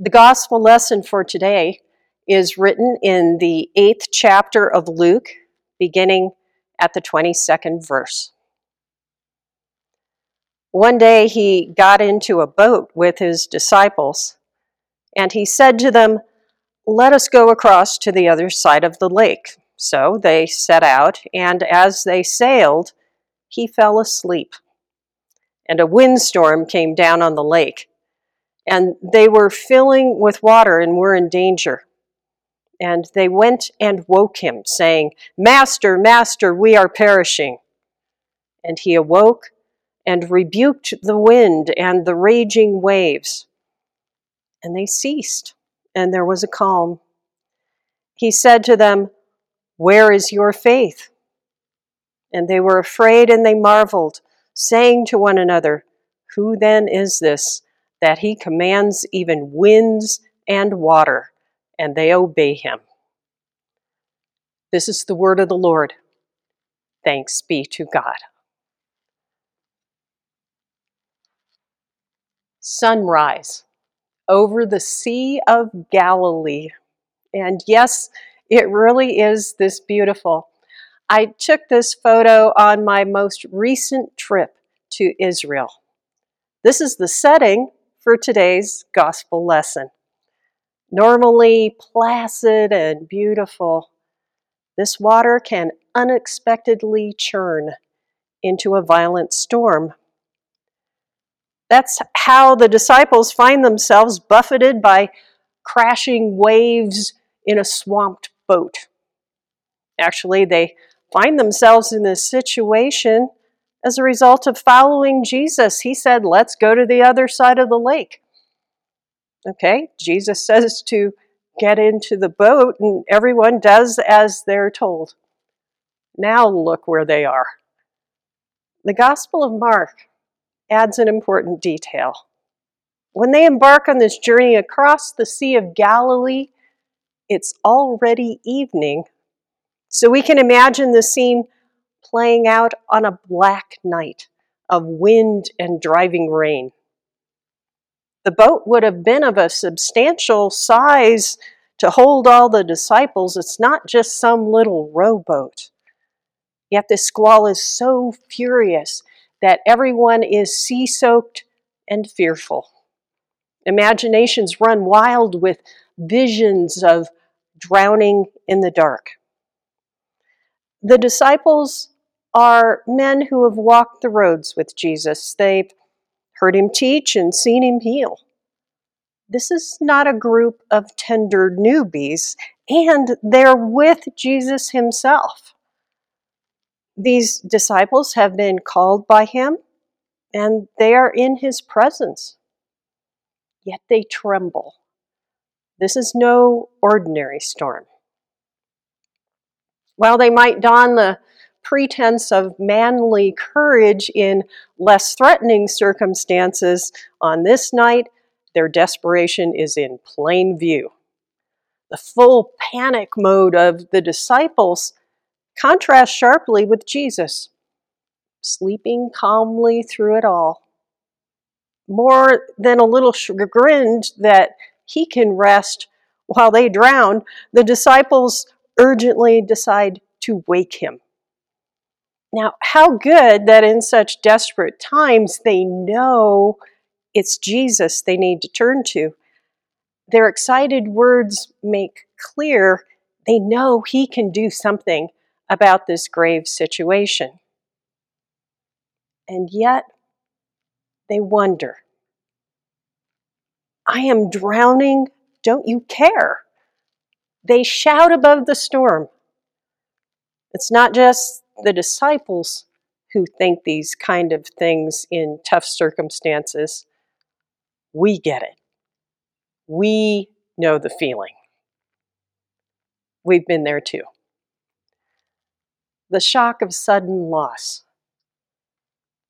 The gospel lesson for today is written in the 8th chapter of Luke, beginning at the 22nd verse. One day he got into a boat with his disciples, and he said to them, "Let us go across to the other side of the lake." So they set out, and as they sailed, he fell asleep. And a windstorm came down on the lake. And they were filling with water and were in danger. And they went and woke him, saying, "Master, Master, we are perishing." And he awoke and rebuked the wind and the raging waves. And they ceased, and there was a calm. He said to them, "Where is your faith?" And they were afraid, and they marveled, saying to one another, "Who then is this, that he commands even winds and water, and they obey him?" This is the word of the Lord. Thanks be to God. Sunrise over the Sea of Galilee. And yes, it really is this beautiful. I took this photo on my most recent trip to Israel. This is the setting for today's gospel lesson. Normally placid and beautiful, this water can unexpectedly churn into a violent storm. That's how the disciples find themselves buffeted by crashing waves in a swamped boat. Actually, they find themselves in this situation as a result of following Jesus. He said, "Let's go to the other side of the lake." Okay, Jesus says to get into the boat, and everyone does as they're told. Now look where they are. The Gospel of Mark adds an important detail. When they embark on this journey across the Sea of Galilee, it's already evening, so we can imagine the scene playing out on a black night of wind and driving rain. The boat would have been of a substantial size to hold all the disciples. It's not just some little rowboat. Yet the squall is so furious that everyone is sea-soaked and fearful. Imaginations run wild with visions of drowning in the dark. The disciples are men who have walked the roads with Jesus. They've heard him teach and seen him heal. This is not a group of tender newbies, and they're with Jesus himself. These disciples have been called by him, and they are in his presence. Yet they tremble. This is no ordinary storm. While they might don the pretense of manly courage in less threatening circumstances, on this night, their desperation is in plain view. The full panic mode of the disciples contrasts sharply with Jesus, sleeping calmly through it all. More than a little chagrined that he can rest while they drown, the disciples urgently decide to wake him. Now, how good that in such desperate times they know it's Jesus they need to turn to. Their excited words make clear they know he can do something about this grave situation. And yet, they wonder, "I am drowning, don't you care?" They shout above the storm. It's not just the disciples who think these kind of things in tough circumstances. We get it. We know the feeling. We've been there too. The shock of sudden loss.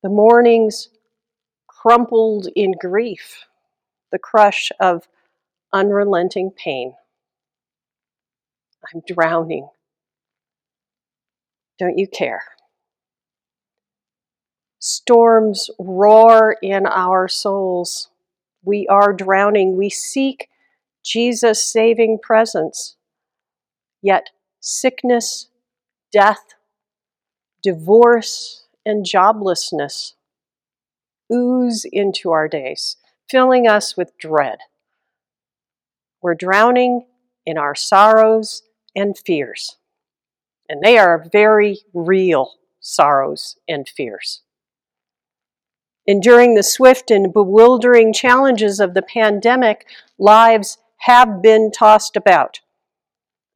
The mornings crumpled in grief. The crush of unrelenting pain. "I'm drowning. Don't you care?" Storms roar in our souls. We are drowning. We seek Jesus' saving presence, yet sickness, death, divorce, and joblessness ooze into our days, filling us with dread. We're drowning in our sorrows and fears, and they are very real sorrows and fears. Enduring the swift and bewildering challenges of the pandemic, lives have been tossed about.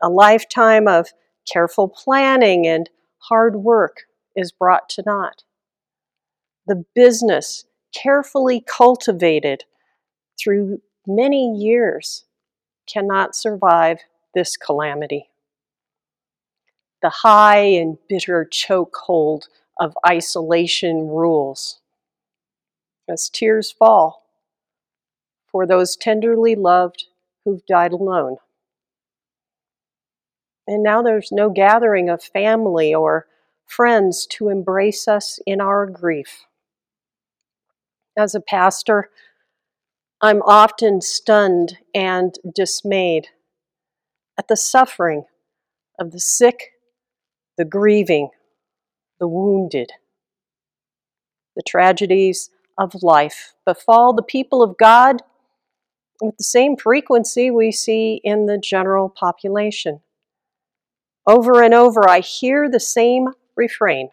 A lifetime of careful planning and hard work is brought to naught. The business carefully cultivated through many years cannot survive this calamity. The high and bitter chokehold of isolation rules. As tears fall for those tenderly loved who've died alone. And now there's no gathering of family or friends to embrace us in our grief. As a pastor, I'm often stunned and dismayed at the suffering of the sick, the grieving, the wounded. The tragedies of life befall the people of God with the same frequency we see in the general population. Over and over, I hear the same refrain.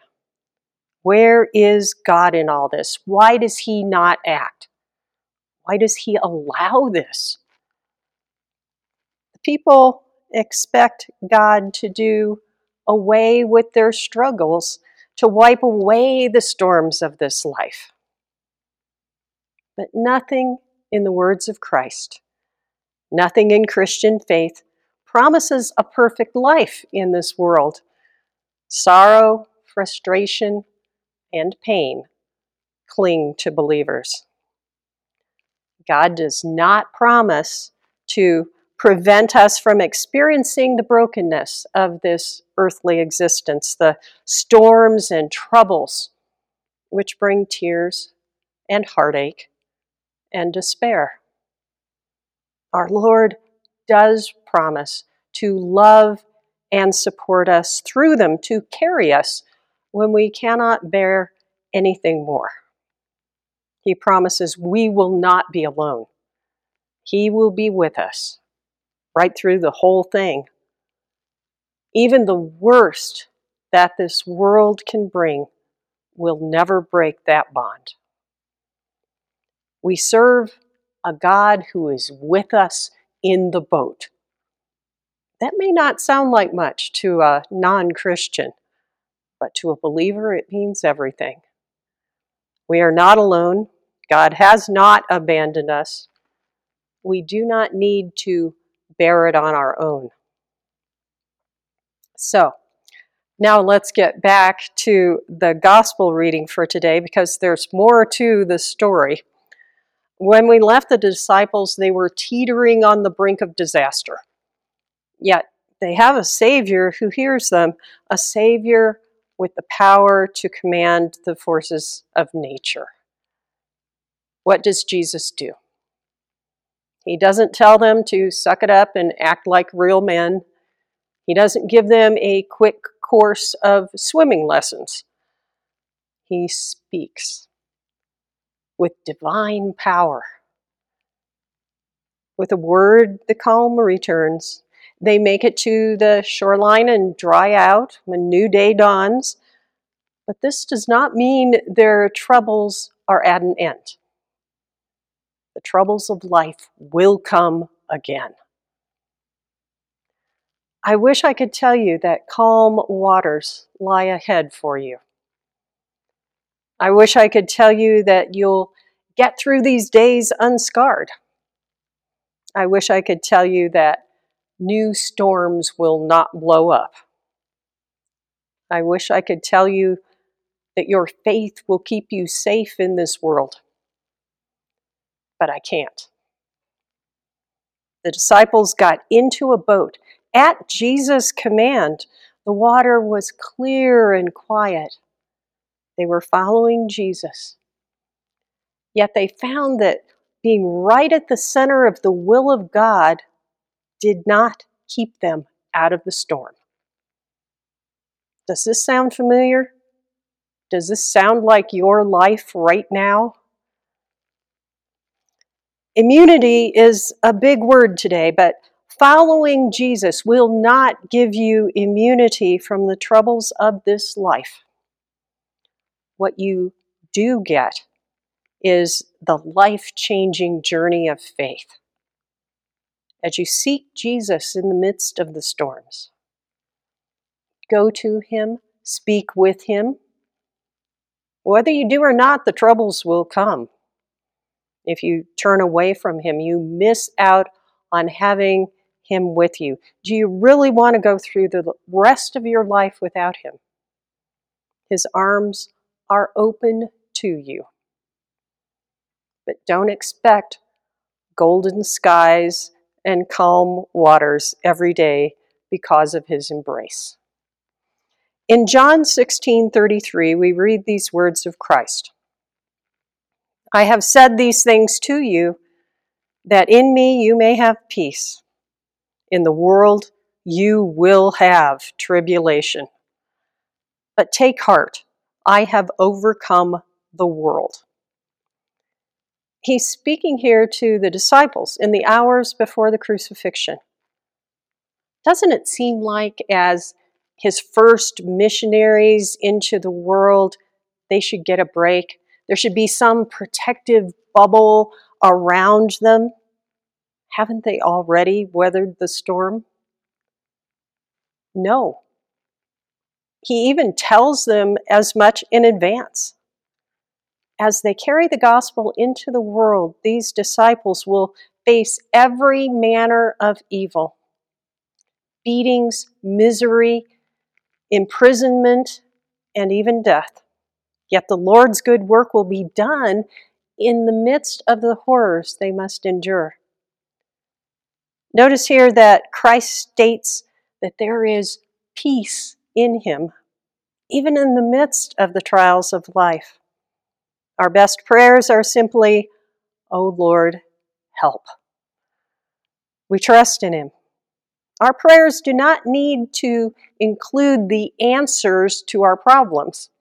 Where is God in all this? Why does He not act? Why does He allow this? The people expect God to do away with their struggles, to wipe away the storms of this life. But nothing in the words of Christ, nothing in Christian faith promises a perfect life in this world. Sorrow, frustration, and pain cling to believers. God does not promise to prevent us from experiencing the brokenness of this earthly existence, the storms and troubles which bring tears and heartache and despair. Our Lord does promise to love and support us through them, to carry us when we cannot bear anything more. He promises we will not be alone. He will be with us right through the whole thing. Even the worst that this world can bring will never break that bond. We serve a God who is with us in the boat. That may not sound like much to a non-Christian, but to a believer it means everything. We are not alone. God has not abandoned us. We do not need to bear it on our own. So, now let's get back to the gospel reading for today, because there's more to the story. When we left the disciples, they were teetering on the brink of disaster. Yet they have a Savior who hears them, a Savior with the power to command the forces of nature. What does Jesus do? He doesn't tell them to suck it up and act like real men. He doesn't give them a quick course of swimming lessons. He speaks with divine power. With a word, the calm returns. They make it to the shoreline and dry out when new day dawns. But this does not mean their troubles are at an end. The troubles of life will come again. I wish I could tell you that calm waters lie ahead for you. I wish I could tell you that you'll get through these days unscarred. I wish I could tell you that new storms will not blow up. I wish I could tell you that your faith will keep you safe in this world. But I can't. The disciples got into a boat. At Jesus' command, the water was clear and quiet. They were following Jesus. Yet they found that being right at the center of the will of God did not keep them out of the storm. Does this sound familiar? Does this sound like your life right now? Immunity is a big word today, but following Jesus will not give you immunity from the troubles of this life. What you do get is the life-changing journey of faith as you seek Jesus in the midst of the storms. Go to him, speak with him. Whether you do or not, the troubles will come. If you turn away from him, you miss out on having him with you. Do you really want to go through the rest of your life without him? His arms are open to you. But don't expect golden skies and calm waters every day because of his embrace. In John 16:33, we read these words of Christ. I have said these things to you, that in me you may have peace. In the world you will have tribulation. But take heart, I have overcome the world. He's speaking here to the disciples in the hours before the crucifixion. Doesn't it seem like as his first missionaries into the world, they should get a break? There should be some protective bubble around them. Haven't they already weathered the storm? No. He even tells them as much in advance. As they carry the gospel into the world, these disciples will face every manner of evil. Beatings, misery, imprisonment, and even death. Yet the Lord's good work will be done in the midst of the horrors they must endure. Notice here that Christ states that there is peace in him, even in the midst of the trials of life. Our best prayers are simply, "Oh Lord, help." We trust in him. Our prayers do not need to include the answers to our problems.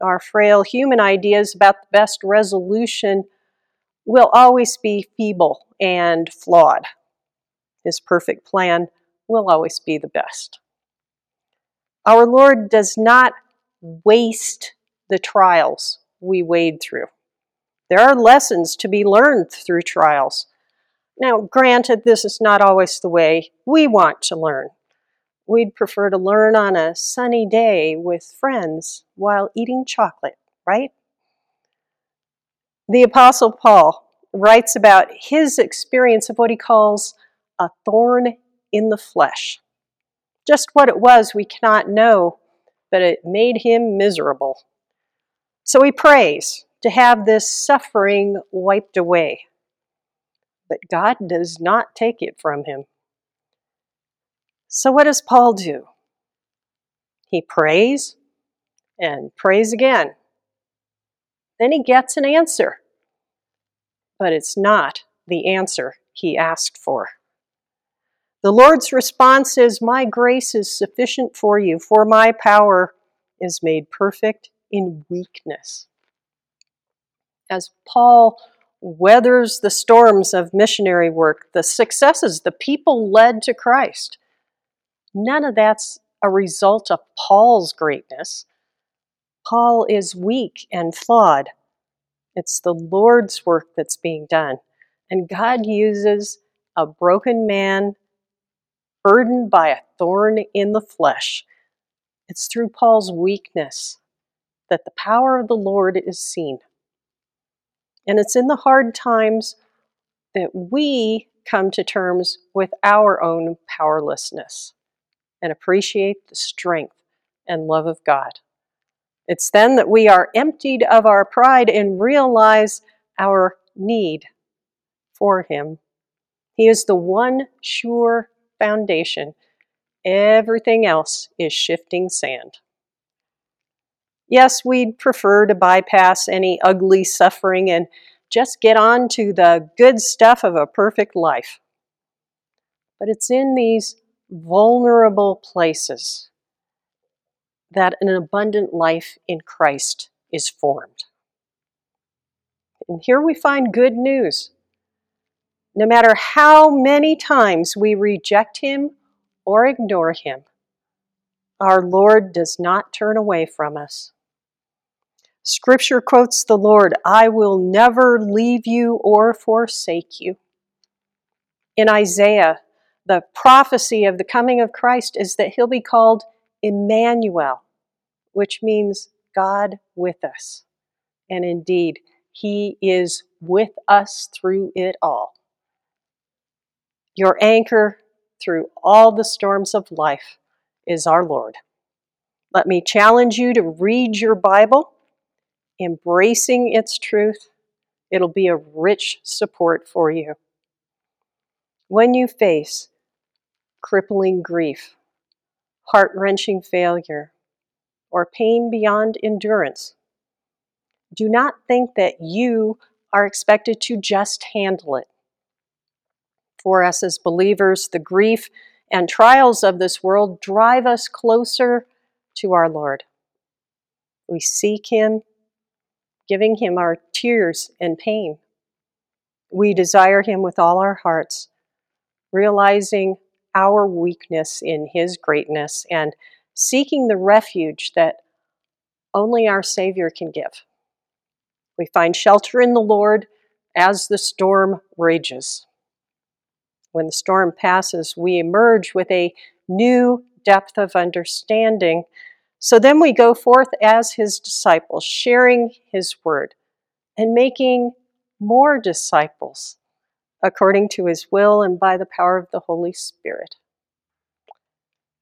Our frail human ideas about the best resolution will always be feeble and flawed. His perfect plan will always be the best. Our Lord does not waste the trials we wade through. There are lessons to be learned through trials. Now, granted, this is not always the way we want to learn. We'd prefer to learn on a sunny day with friends while eating chocolate, right? The Apostle Paul writes about his experience of what he calls a thorn in the flesh. Just what it was, we cannot know, but it made him miserable. So he prays to have this suffering wiped away. But God does not take it from him. So what does Paul do? He prays and prays again. Then he gets an answer, but it's not the answer he asked for. The Lord's response is, "My grace is sufficient for you, for my power is made perfect in weakness." As Paul weathers the storms of missionary work, the successes, the people led to Christ, none of that's a result of Paul's greatness. Paul is weak and flawed. It's the Lord's work that's being done. And God uses a broken man burdened by a thorn in the flesh. It's through Paul's weakness that the power of the Lord is seen. And it's in the hard times that we come to terms with our own powerlessness and appreciate the strength and love of God. It's then that we are emptied of our pride and realize our need for him. He is the one sure foundation. Everything else is shifting sand. Yes, we'd prefer to bypass any ugly suffering and just get on to the good stuff of a perfect life. But it's in these vulnerable places that an abundant life in Christ is formed. And here we find good news. No matter how many times we reject Him or ignore Him, our Lord does not turn away from us. Scripture quotes the Lord, "I will never leave you or forsake you." In Isaiah, the prophecy of the coming of Christ is that He'll be called Emmanuel, which means God with us. And indeed, He is with us through it all. Your anchor through all the storms of life is our Lord. Let me challenge you to read your Bible, embracing its truth. It'll be a rich support for you. When you face crippling grief, heart-wrenching failure, or pain beyond endurance, do not think that you are expected to just handle it. For us as believers, the grief and trials of this world drive us closer to our Lord. We seek Him, giving Him our tears and pain. We desire Him with all our hearts, realizing our weakness in His greatness and seeking the refuge that only our Savior can give. We find shelter in the Lord as the storm rages. When the storm passes, we emerge with a new depth of understanding. So then we go forth as His disciples, sharing His word and making more disciples according to His will and by the power of the Holy Spirit.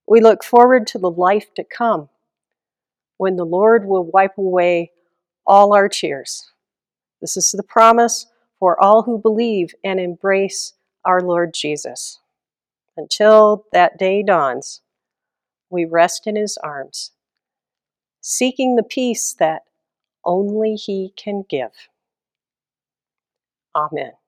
We look forward to the life to come when the Lord will wipe away all our tears. This is the promise for all who believe and embrace our Lord Jesus. Until that day dawns, we rest in His arms, seeking the peace that only He can give. Amen.